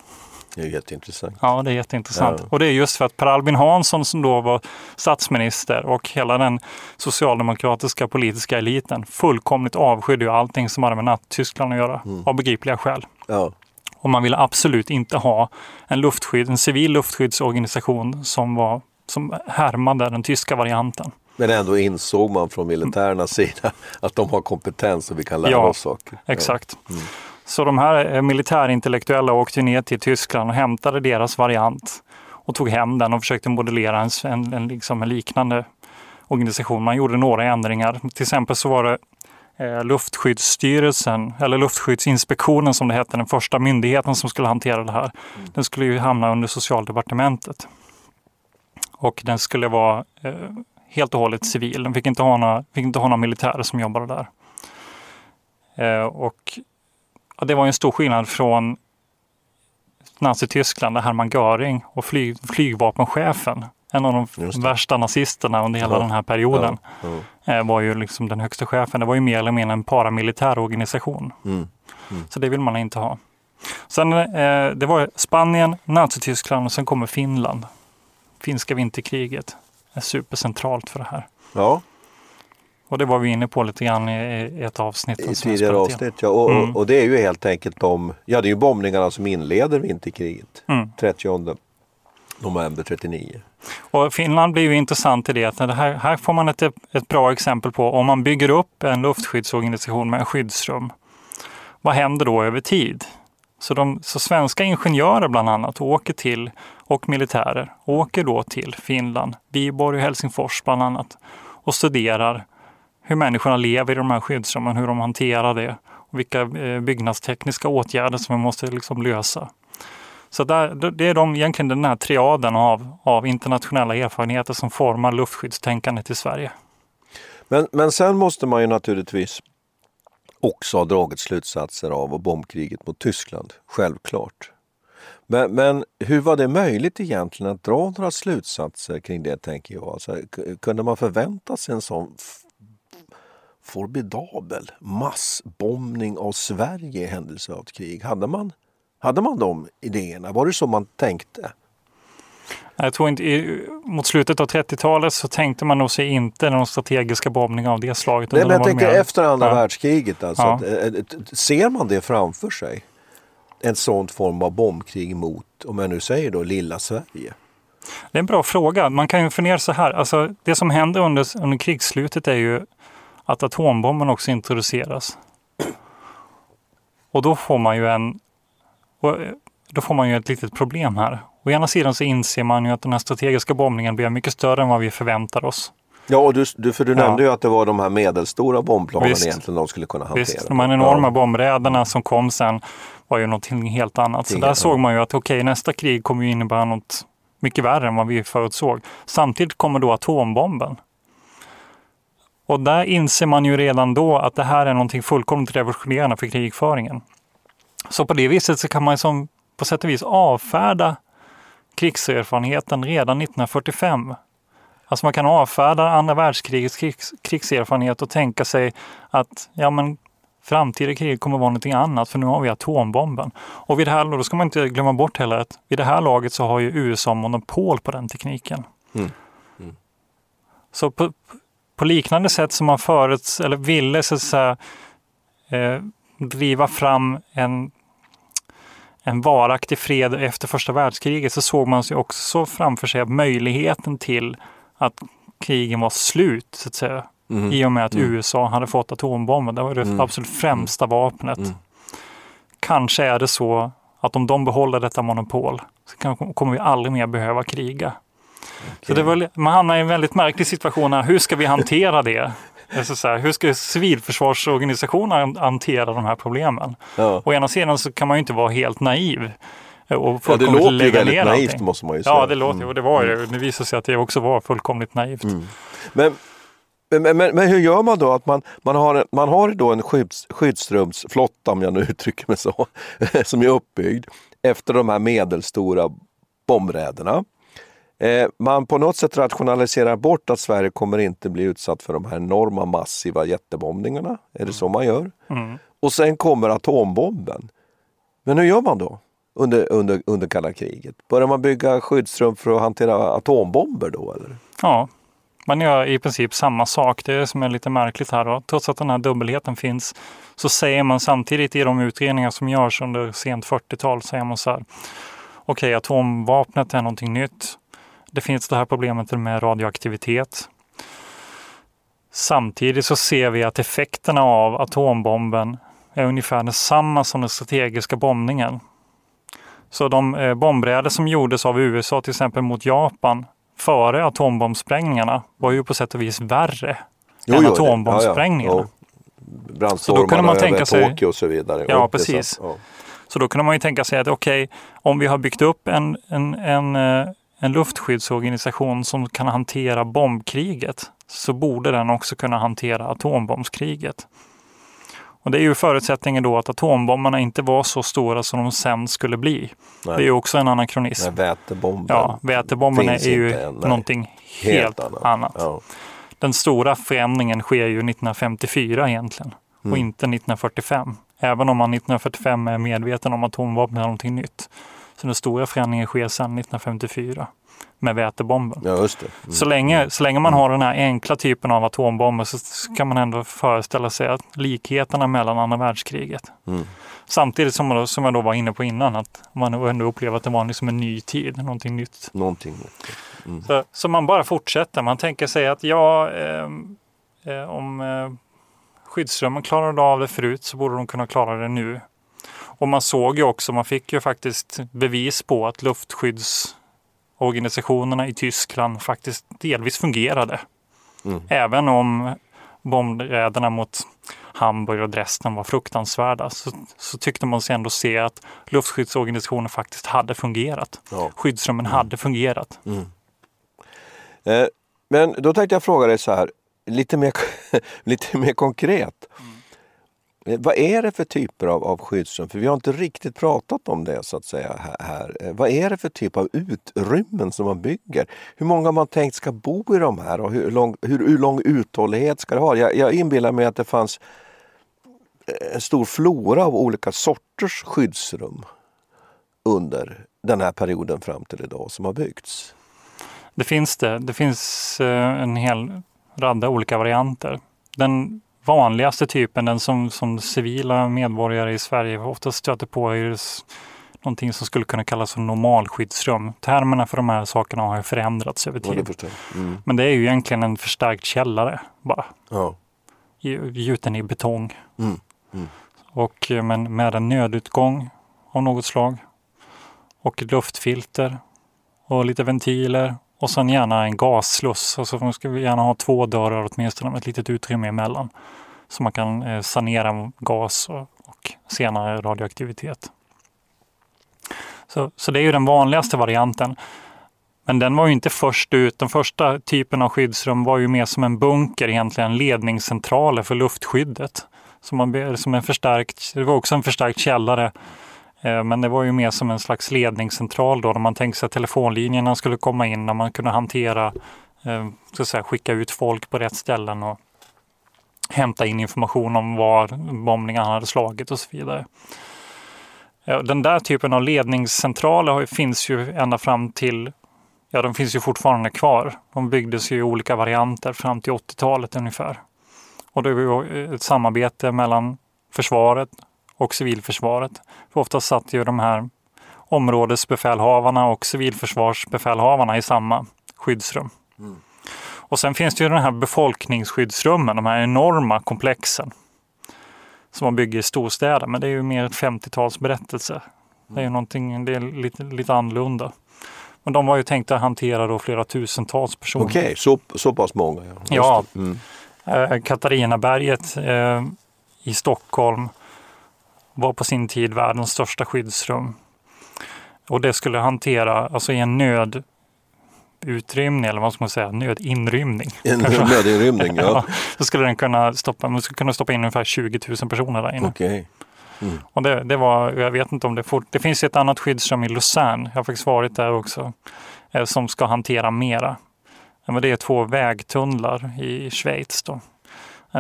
Det är jätteintressant. Ja, det är jätteintressant. Ja. Och det är just för att Per Albin Hansson, som då var statsminister, och hela den socialdemokratiska politiska eliten fullkomligt avskydde ju allting som hade med Nazityskland att göra, av begripliga skäl. Ja. Och man ville absolut inte ha en civil luftskyddsorganisation som härmade den tyska varianten. Men ändå insåg man från militärernas sida att de har kompetens och vi kan lära oss saker. Ja, exakt. Mm. Så de här militärintellektuella åkte ner till Tyskland och hämtade deras variant och tog hem den och försökte modellera en liknande organisation. Man gjorde några ändringar. Till exempel så var det Luftskyddsstyrelsen, eller Luftskyddsinspektionen som det hette, den första myndigheten som skulle hantera det här. Den skulle ju hamna under Socialdepartementet. Och den skulle vara helt och hållet civil. Den fick inte ha några militärer som jobbade där. Och det var en stor skillnad från Nazityskland, där Hermann Göring och flygvapenchefen, en av de värsta nazisterna under hela den här perioden, var ju liksom den högsta chefen. Det var ju mer eller mindre en paramilitär organisation. Mm. Mm. Så det vill man inte ha. Sen det var Spanien, Nazityskland, och sen kommer Finland. Finska vinterkriget är supercentralt för det här. Ja. Och det var vi inne på lite grann i ett avsnitt. I tidigare avsnitt, ja. Och det är ju helt enkelt det är ju bombningarna som inleder vinterkriget. 30 november 39. Och Finland blir ju intressant i det att här får man ett bra exempel på om man bygger upp en luftskyddsorganisation med en skyddsrum. Vad händer då över tid? Så svenska ingenjörer bland annat och militärer åker då till Finland, Viborg och Helsingfors bland annat och studerar hur människorna lever i de här skyddsrummen, hur de hanterar det och vilka byggnadstekniska åtgärder som vi måste liksom lösa. Så det är egentligen den här triaden av internationella erfarenheter som formar luftskyddstänkandet i Sverige. Men sen måste man ju naturligtvis också ha dragit slutsatser av bombkriget mot Tyskland, självklart. Men hur var det möjligt egentligen att dra några slutsatser kring det, tänker jag? Alltså, kunde man förvänta sig en sån formidabel massbombning av Sverige i händelse av ett krig? Hade man de idéerna? Var det så man tänkte? Jag tror inte, mot slutet av 30-talet så tänkte man nog sig inte någon strategiska bombning av det slaget. Nej, men jag tänker efter andra världskriget. Alltså, ja. Ser man det framför sig? En sån form av bombkrig mot, om jag nu säger då, lilla Sverige? Det är en bra fråga. Man kan ju fundera så här. Alltså, det som hände under krigsslutet är ju att atombomben också introduceras. Och då får man ju ett litet problem här. Å ena sidan så inser man ju att den här strategiska bombningen blir mycket större än vad vi förväntar oss. Ja, och du nämnde ju att det var de här medelstora bombplanen egentligen de skulle kunna hantera. Visst, de här enorma bombräderna som kom sen var ju någonting helt annat. Så där såg man ju att nästa krig kommer ju innebära något mycket värre än vad vi förutsåg. Samtidigt kommer då atombomben. Och där inser man ju redan då att det här är någonting fullkomligt revolutionerande för krigföringen. Så på det viset så kan man som på sätt och vis avfärda krigserfarenheten redan 1945. Alltså man kan avfärda andra världskrigets krigserfarenhet och tänka sig att framtida krig kommer vara någonting annat för nu har vi atombomben. Och vid det här, då ska man inte glömma bort heller att vid det här laget så har ju USA monopol på den tekniken. Mm. Mm. Så på liknande sätt som man ville så att säga, driva fram en varaktig fred efter första världskriget så såg man sig också framför sig möjligheten till att krigen var slut så att säga. Mm. I och med att USA hade fått atombomben. Det var det absolut främsta vapnet. Mm. Kanske är det så att om de behåller detta monopol så kommer vi aldrig mer behöva kriga. Okay. Så man hamnar i en väldigt märklig situation här. Hur ska vi hantera det? Hur ska civilförsvarsorganisationerna hantera de här problemen? Ja. Å ena sidan så kan man ju inte vara helt naiv. Och det låter ju väldigt naivt måste man ju säga. Ja, det låter ju. Och det var ju. Nu visar sig att det också var fullkomligt naivt. Mm. Men hur gör man då att man har då en skyddsrumsflotta, om jag nu uttrycker mig så, som är uppbyggd efter de här medelstora bombräderna. Man på något sätt rationaliserar bort att Sverige kommer inte bli utsatt för de här enorma massiva jättebombningarna. Är det så man gör? Mm. Och sen kommer atombomben. Men hur gör man då under kalla kriget? Börjar man bygga skyddsrum för att hantera atombomber då? Eller? Ja. Man gör i princip samma sak. Det är som är lite märkligt här då. Trots att den här dubbelheten finns så säger man samtidigt i de utredningar som görs under sent 40-tal säger man så här. Okej, atomvapnet är någonting nytt. Det finns det här problemet med radioaktivitet. Samtidigt så ser vi att effekterna av atombomben är ungefär detsamma som den strategiska bombningen. Så de bombräder som gjordes av USA till exempel mot Japan före atombombsprängningarna var ju på sätt och vis värre än atombombsprängningarna. Ja. Så då kunde man tänka sig Tokyo och så vidare. Ja, och precis. Ja. Så då kunde man ju tänka sig att om vi har byggt upp en luftskyddsorganisation som kan hantera bombkriget så borde den också kunna hantera atombombskriget. Och det är ju förutsättningen då att atombombarna inte var så stora som de sen skulle bli. Nej. Det är ju också en anakronism. Vätebomben är ju någonting helt annat. Ja. Den stora förändringen sker ju 1954 egentligen och inte 1945. Även om man 1945 är medveten om atomvapnet är någonting nytt. Så den stora förändringen sker sedan 1954. med vätebomben. Ja, just det. Mm. Så länge man har den här enkla typen av atombomber så kan man ändå föreställa sig att likheterna mellan andra världskriget. Mm. Samtidigt som jag då var inne på innan, att man ändå upplevde att det var liksom en ny tid, någonting nytt. Mm. Så man bara fortsätter. Man tänker sig att om skyddsrummen klarade av det förut så borde de kunna klara det nu. Och man såg ju också, man fick ju faktiskt bevis på att luftskyddsorganisationerna i Tyskland faktiskt delvis fungerade. Mm. Även om bombräderna mot Hamburg och Dresden var fruktansvärda så tyckte man sig ändå se att luftskyddsorganisationen faktiskt hade fungerat. Ja. Skyddsrummen hade fungerat. Mm. Men då tänkte jag fråga dig så här, lite mer konkret. Mm. Vad är det för typer av skyddsrum? För vi har inte riktigt pratat om det så att säga här. Vad är det för typ av utrymmen som man bygger? Hur många man tänkt ska bo i de här och hur lång uthållighet ska det ha? Jag inbillar mig att det fanns en stor flora av olika sorters skyddsrum under den här perioden fram till idag som har byggts. Det finns en hel radda olika varianter. Den vanligaste typen, den som civila medborgare i Sverige ofta stöter på, är någonting som skulle kunna kallas för normalskyddsrum. Termerna för de här sakerna har ju förändrats över tid. Mm. Men det är ju egentligen en förstärkt källare bara. Ja. Gjuten i betong. Mm. Mm. Men med en nödutgång av något slag. Och luftfilter. Och lite ventiler. Och sen gärna en gassluss. Alltså man ska gärna ha 2 dörrar åtminstone med ett litet utrymme emellan. Så man kan sanera gas och senare radioaktivitet. Så det är ju den vanligaste varianten. Men den var ju inte först ut. Den första typen av skyddsrum var ju mer som en bunker egentligen. Ledningscentraler för luftskyddet. Det var också en förstärkt källare. Men det var ju mer som en slags ledningscentral då, där man tänkte sig att telefonlinjerna skulle komma in, när man kunde hantera, skicka ut folk på rätt ställen och hämta in information om var bombningarna hade slagit och så vidare. Den där typen av ledningscentraler finns ju ända fram till, de finns ju fortfarande kvar. De byggdes ju i olika varianter fram till 80-talet ungefär. Och det var ju ett samarbete mellan försvaret och civilförsvaret. För ofta satt ju de här områdesbefälhavarna och civilförsvarsbefälhavarna i samma skyddsrum. Mm. Och sen finns det ju de här befolkningsskyddsrummen, de här enorma komplexen som man bygger i storstäder. Men det är ju mer ett 50-talsberättelse. Mm. Det är ju någonting, det är lite annorlunda. Men de var ju tänkta att hantera då flera tusentals personer. Okej, så pass många. Ja. Mm. Katarinaberget i Stockholm var på sin tid världens största skyddsrum. Och det skulle hantera, alltså i en nödutrymning, eller vad ska man säga, nödinrymning. En nödinrymning, ja. Då skulle man skulle kunna stoppa in ungefär 20 000 personer där inne. Okej. Mm. Och det var, jag vet inte om det finns ett annat skyddsrum i Lausanne, jag har faktiskt varit där också, som ska hantera mera. Men det är 2 vägtunnlar i Schweiz då,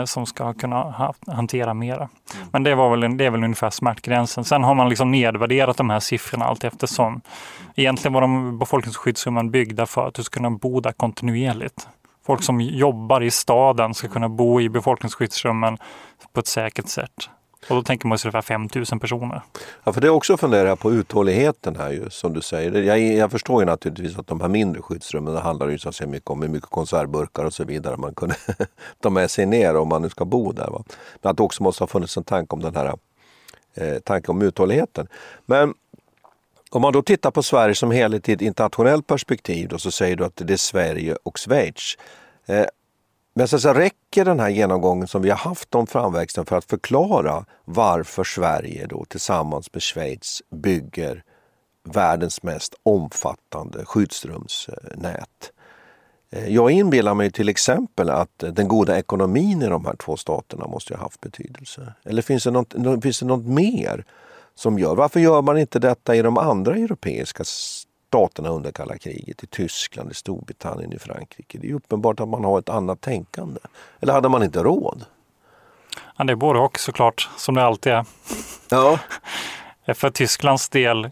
som ska kunna hantera mera. Men det är väl ungefär smärtgränsen. Sen har man liksom nedvärderat de här siffrorna allt eftersom. Egentligen var de befolkningsskyddsrummen byggda för att du ska kunna bo där kontinuerligt. Folk som jobbar i staden ska kunna bo i befolkningsskyddsrummen på ett säkert sätt. Och då tänker man sig ungefär 5 000 personer. Ja, för det är också att fundera på uthålligheten här ju, som du säger. Jag förstår ju naturligtvis att de här mindre skyddsrummen, det handlar ju så att mycket om hur mycket konservburkar och så vidare man kunde ta med sig ner om man nu ska bo där. Va? Men att det också måste ha funnits en tanke om den här tanken om uthålligheten. Men om man då tittar på Sverige som helhet i ett internationellt perspektiv då, så säger du att det är Sverige och Schweiz. Men så räcker den här genomgången som vi har haft om framväxten för att förklara varför Sverige då tillsammans med Schweiz bygger världens mest omfattande skyddsrumsnät. Jag inbillar mig till exempel att den goda ekonomin i de här 2 staterna måste ha haft betydelse. Eller finns det något mer som gör? Varför gör man inte detta i de andra europeiska staterna under kalla kriget, i Tyskland, i Storbritannien, i Frankrike? Det är uppenbart att man har ett annat tänkande. Eller hade man inte råd? Ja, det är både och såklart, som det alltid är. Ja. För Tysklands del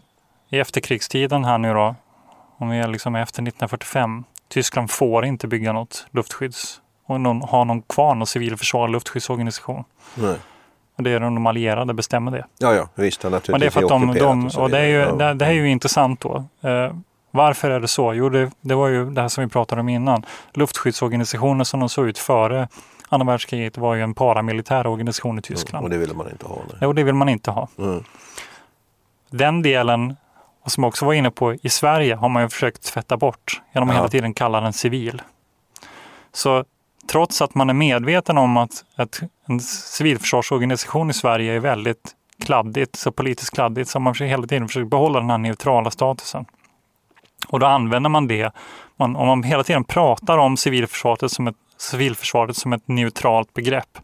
i efterkrigstiden här nu då, Om vi är liksom efter 1945. Tyskland får inte bygga något luftskydds. Och ha någon kvar någon civil försvar luftskyddsorganisation. Nej. Och det är de allierade bestämmer det. Ja, ja visst. Men det är för att och det är ju, det här är ju intressant då. Varför är det så? Jo, det var ju det här som vi pratade om innan. Luftskyddsorganisationer som de såg ut före andra världskriget var ju en paramilitär organisation i Tyskland. Och det ville man inte ha. Nej. Jo, det vill man inte ha. Mm. Den delen, och som också var inne på i Sverige, har man ju försökt tvätta bort genom att hela tiden kalla den civil. Så trots att man är medveten om att en civilförsvarsorganisation i Sverige är väldigt kladdigt, så politiskt kladdigt, så man hela tiden försöker behålla den här neutrala statusen. Och då använder man det, om man hela tiden pratar om civilförsvaret som ett neutralt begrepp,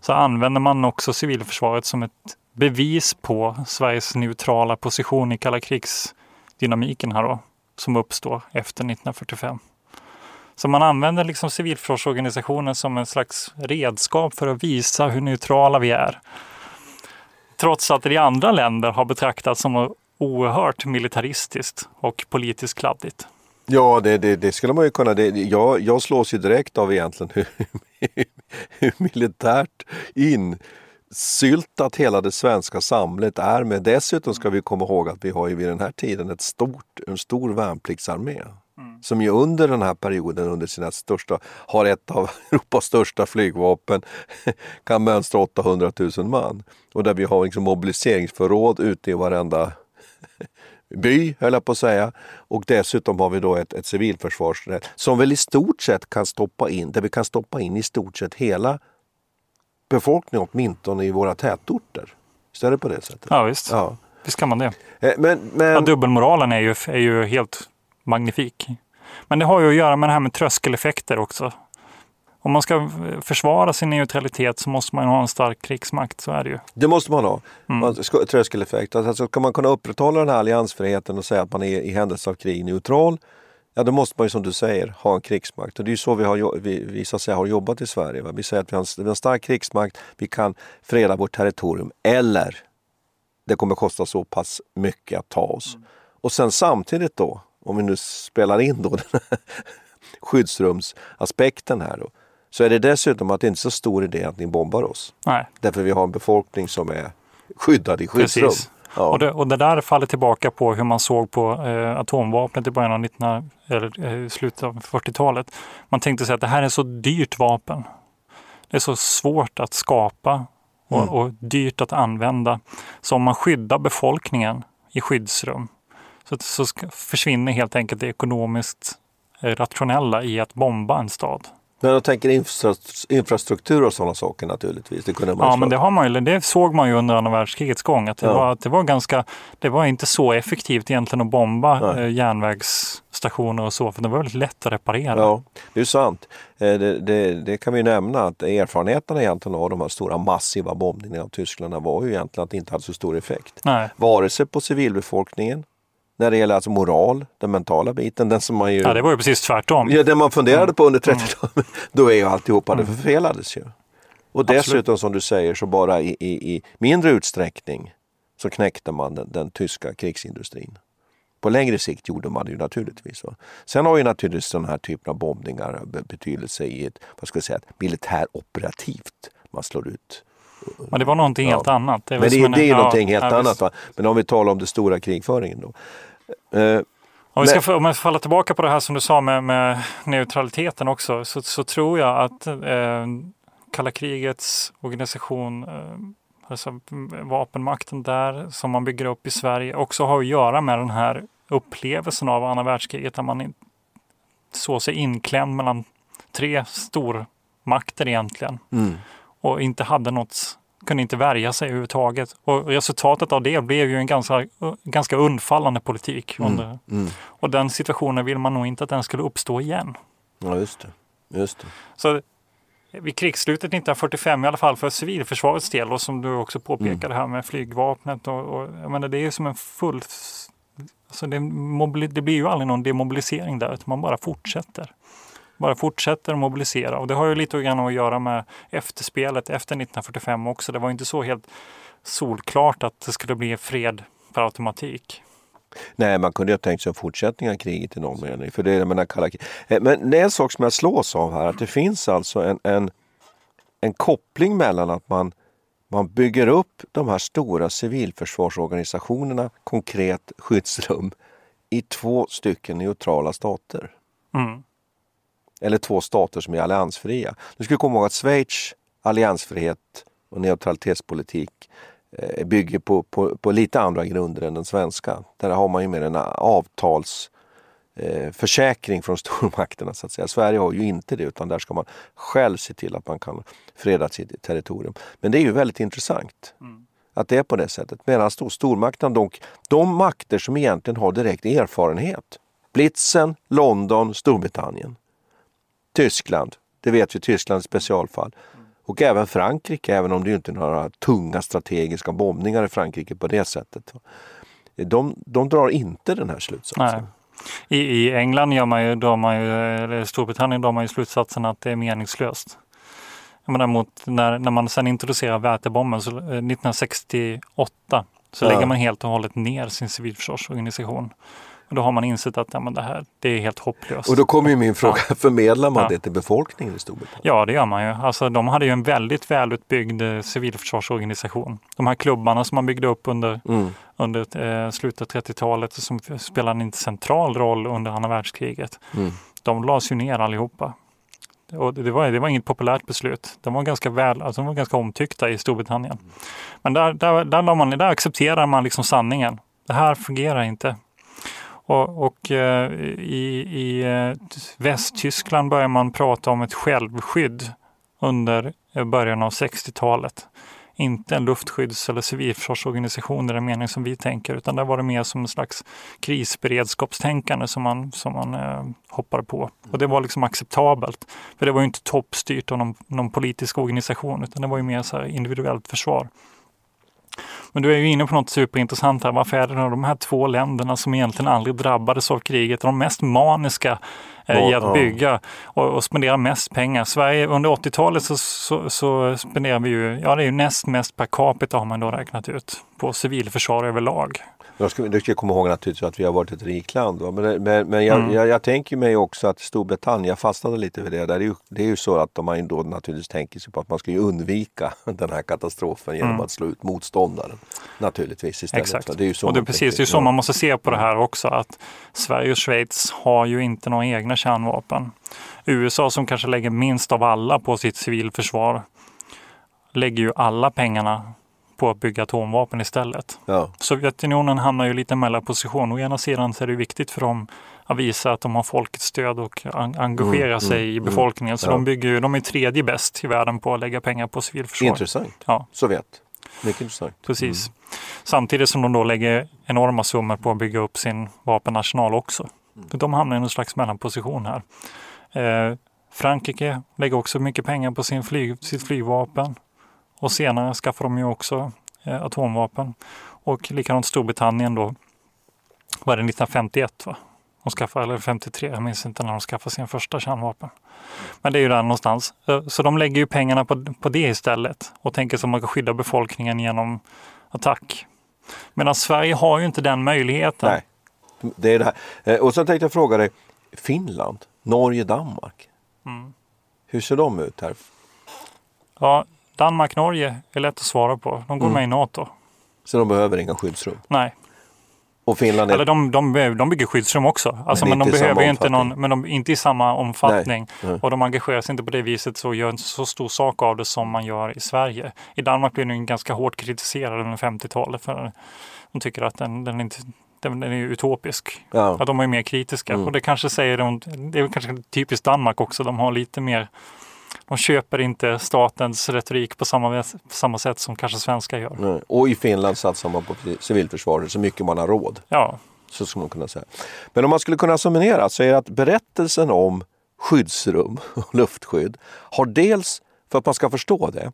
så använder man också civilförsvaret som ett bevis på Sveriges neutrala position i kalla krigsdynamiken här då, som uppstår efter 1945. Så man använder liksom civilförsvarsorganisationen som en slags redskap för att visa hur neutrala vi är. Trots att det i andra länder har betraktats som oerhört militaristiskt och politiskt kladdigt. Ja, det skulle man ju kunna. Jag slås ju direkt av egentligen hur militärt insyltat hela det svenska samhället är. Men dessutom ska vi komma ihåg att vi har ju vid den här tiden en stor värnpliktsarmé. Mm. Som ju under den här perioden, under sina största, har ett av Europas största flygvapen, kan mönstra 800 000 man. Och där vi har liksom mobiliseringsförråd ute i varenda by, höll jag på att säga. Och dessutom har vi då ett civilförsvarsnät som väl i stort sett kan stoppa in, där vi kan stoppa in i stort sett hela befolkningen, åtminstone i våra tätorter. Istället på det sättet. Ja visst, ja. Visst kan man det. Men... Ja, dubbelmoralen är ju helt magnifik. Men det har ju att göra med det här med tröskeleffekter också. Om man ska försvara sin neutralitet så måste man ha en stark krigsmakt, så är det ju. Det måste man ha. Tröskeleffekt. Alltså, ska man kunna upprätthålla den här alliansfriheten och säga att man är i händelse av krig neutral, ja då måste man ju som du säger ha en krigsmakt. Och det är ju så vi så att säga, har jobbat i Sverige. Va? Vi säger att vi har en stark krigsmakt, vi kan freda vårt territorium eller det kommer kosta så pass mycket att ta oss. Mm. Och sen samtidigt då, om vi nu spelar in då den här skyddsrumsaspekten här då, så är det dessutom att det inte är så stor idé att ni bombar oss. Nej. Därför vi har en befolkning som är skyddad i skyddsrum. Ja. Och det där faller tillbaka på hur man såg på atomvapnet i början av slutet av 40-talet. Man tänkte sig att det här är så dyrt vapen. Det är så svårt att skapa och dyrt att använda. Så om man skyddar befolkningen i skyddsrum så försvinner helt enkelt det ekonomiskt rationella i att bomba en stad. Men jag tänker infrastruktur och sådana saker naturligtvis. Det kunde man men det har man ju, det såg man ju under andra världskrigets gång att det var inte så effektivt egentligen att bomba järnvägsstationer och så, för det var väldigt lätt att reparera. Ja, det är sant. Det kan vi nämna att erfarenheterna egentligen av de här stora massiva bombningarna av Tyskland var ju egentligen att det inte hade så stor effekt. Nej. Vare sig på civilbefolkningen när det gäller alltså moral, den mentala biten, den som man ju... Ja, det var ju precis tvärtom. Ja, det man funderade på under 30-talet, då är ju alltihopa det förfelades ju. Och dessutom, absolut, som du säger, så bara i mindre utsträckning så knäckte man den tyska krigsindustrin. På längre sikt gjorde man det ju naturligtvis. Va? Sen har ju naturligtvis den här typen av bombningar betydelse i ett militäroperativt. Man slår ut... Men det var någonting helt annat. Men det är någonting helt annat. Va? Men om vi talar om det stora krigföringen då. Om vi faller tillbaka på det här som du sa med neutraliteten också. Så tror jag att kalla krigets organisation, alltså vapenmakten där som man bygger upp i Sverige, också har att göra med den här upplevelsen av andra världskriget. Där man såg sig inklämd mellan tre stormakter egentligen. Mm. Och inte hade något, kunde inte värja sig överhuvudtaget. Och resultatet av det blev ju en ganska undfallande politik. Och den situationen vill man nog inte att den skulle uppstå igen. Ja, just det. Så vid krigsslutet 1945 i alla fall för civilförsvarets del, och som du också påpekade här med flygvapnet. Och jag menar, det är ju som en full... Alltså det blir ju aldrig någon demobilisering där, utan man bara fortsätter. Bara fortsätter att mobilisera. Och det har ju lite grann att göra med efterspelet efter 1945 också. Det var inte så helt solklart att det skulle bli fred per automatik. Nej, man kunde ju ha tänkt sig en fortsättning av kriget i någon mening. För det är det kalla krig. Men det är en sak som jag slås av här. Att det finns alltså en koppling mellan att man bygger upp de här stora civilförsvarsorganisationerna, konkret skyddsrum, i två stycken neutrala stater. Mm. Eller två stater som är alliansfria. Du ska komma ihåg att Schweiz alliansfrihet och neutralitetspolitik bygger på lite andra grunder än den svenska. Där har man ju mer en avtalsförsäkring från stormakterna så att säga. Sverige har ju inte det, utan där ska man själv se till att man kan freda sitt territorium. Men det är ju väldigt intressant att det är på det sättet. Medan stormakterna, de makter som egentligen har direkt erfarenhet. Blitzen, London, Storbritannien, Tyskland, det vet vi, Tysklands specialfall. Och även Frankrike, även om det inte är några tunga strategiska bombningar i Frankrike på det sättet. De drar inte den här slutsatsen. Nej. I England eller Storbritannien drar man ju slutsatsen att det är meningslöst. Men däremot, när man sedan introducerar vätebomben 1968 så lägger man helt och hållet ner sin civilförsvarsorganisation. Och då har man insett att det här, det är helt hopplöst. Och då kommer ju min fråga, förmedlar man det till befolkningen i Storbritannien? Ja, det gör man ju. Alltså, de hade ju en väldigt välutbyggd civilförsvarsorganisation. De här klubbarna som man byggde upp under slutet av 30-talet, som spelade en central roll under andra världskriget. Mm. De lades ju ner allihopa. Och det var inget populärt beslut. De var ganska omtyckta i Storbritannien. Men där accepterar man liksom sanningen. Det här fungerar inte. Och i Västtyskland börjar man prata om ett självskydd under början av 60-talet. Inte en luftskydds- eller civilförsvarsorganisation i den mening som vi tänker, utan där var det mer som en slags krisberedskapstänkande som man hoppar på. Och det var liksom acceptabelt, för det var ju inte toppstyrt av någon politisk organisation, utan det var ju mer så här individuellt försvar. Men du är ju inne på något superintressant här. Varför är det de här två länderna som egentligen aldrig drabbades av kriget, de mest maniska i att bygga och spendera mest pengar? Sverige under 80-talet så spenderar vi ju, det är ju näst mest per capita har man då räknat ut på civilförsvar överlag. Du ska komma ihåg naturligtvis att vi har varit ett rikt land. Va? Men jag tänker mig också att Storbritannien fastnade lite vid det. Det är ju så att man då naturligtvis tänker sig på att man ska ju undvika den här katastrofen genom att slå ut motståndaren. Naturligtvis istället. Exakt. Det är ju så, och det är precis så man måste se på det här också. Att Sverige och Schweiz har ju inte några egna kärnvapen. USA, som kanske lägger minst av alla på sitt civilförsvar, lägger ju alla pengarna på att bygga atomvapen istället. Ja. Sovjetunionen hamnar ju lite mellan position. Å ena sidan så är det viktigt för dem att visa att de har folkets stöd och engagera sig i befolkningen. Så de är tredje bäst i världen på att lägga pengar på civilförsvar. Intressant. Ja. Sovjet. Mycket intressant. Precis. Mm. Samtidigt som de då lägger enorma summor på att bygga upp sin vapenarsenal också. För de hamnar i någon slags mellanposition här. Frankrike lägger också mycket pengar på sitt flygvapen. Och senare skaffar de ju också atomvapen. Och likadant Storbritannien då, var det 1951 va? De skaffade, eller 53, jag minns inte när de skaffade sin första kärnvapen. Men det är ju där någonstans. Så de lägger ju pengarna på det istället och tänker sig att man kan skydda befolkningen genom attack. Medan Sverige har ju inte den möjligheten. Nej, det är det här. Och så tänkte jag fråga dig, Finland, Norge, Danmark. Mm. Hur ser de ut här? Ja, Danmark-Norge är lätt att svara på. De går med i NATO. Så de behöver inga skyddsrum? Nej. Och Finland är... Eller de bygger skyddsrum också. Alltså, men de behöver inte inte i samma omfattning. Mm. Och de engagerar sig inte på det viset, så gör en så stor sak av det som man gör i Sverige. I Danmark blir den ganska hårt kritiserad under 50-talet. För de tycker att den är utopisk. Ja. Att de är mer kritiska. Mm. Och det kanske säger de... Det är kanske typiskt Danmark också. De har lite mer... De köper inte statens retorik på samma sätt som kanske svenska gör. Nej. Och i Finland satsar man på civilförsvaret så mycket man har råd. Ja. Så skulle man kunna säga. Men om man skulle kunna summera, så är det att berättelsen om skyddsrum och luftskydd har, dels för att man ska förstå det,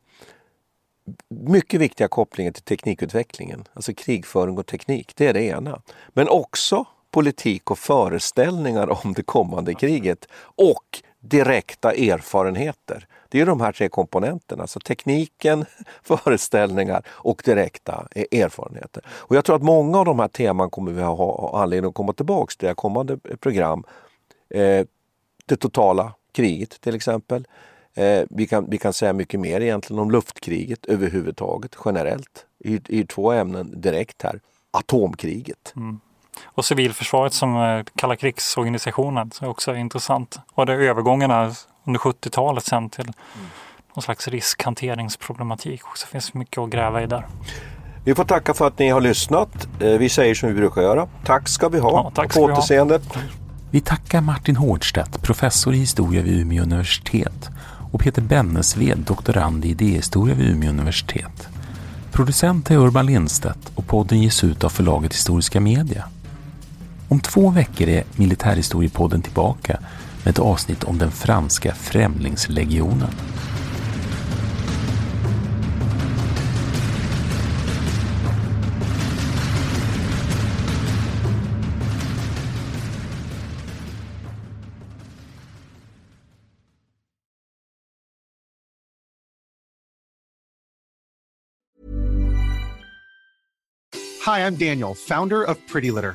mycket viktiga kopplingar till teknikutvecklingen. Alltså krigföring och teknik, det är det ena. Men också politik och föreställningar om det kommande kriget och direkta erfarenheter. Det är de här tre komponenterna. Så tekniken, föreställningar och direkta erfarenheter. Och jag tror att många av de här teman kommer vi ha anledning att komma tillbaka till i kommande program. Det totala kriget till exempel. Vi kan säga mycket mer egentligen om luftkriget överhuvudtaget generellt. I två ämnen direkt här. Atomkriget. Mm. Och civilförsvaret som kalla krigsorganisationen är också intressant. Och det är övergångarna under 70-talet sen till någon slags riskhanteringsproblematik. Så finns mycket att gräva i där. Vi får tacka för att ni har lyssnat. Vi säger som vi brukar göra. Tack ska vi ha. Ja, tack ska vi återseende. Vi tackar Martin Hårdstedt, professor i historia vid Umeå universitet, och Peter Bennesved, doktorand i idéhistoria vid Umeå universitet. Producent är Urban Lindstedt och podden ges ut av förlaget Historiska Media. Om 2 veckor är Militärhistoriepodden tillbaka med ett avsnitt om den franska främlingslegionen. Hi, I'm Daniel, founder of Pretty Litter.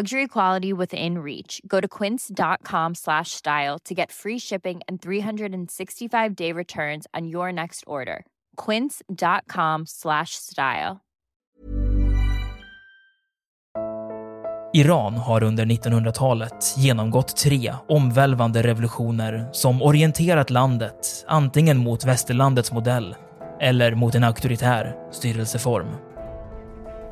Luxury quality within reach. Go to quince.com/style to get free shipping and 365-day returns on your next order. Quince.com/style. Iran har under 1900-talet genomgått 3 omvälvande revolutioner som orienterat landet antingen mot västerlandets modell eller mot en auktoritär styrelseform.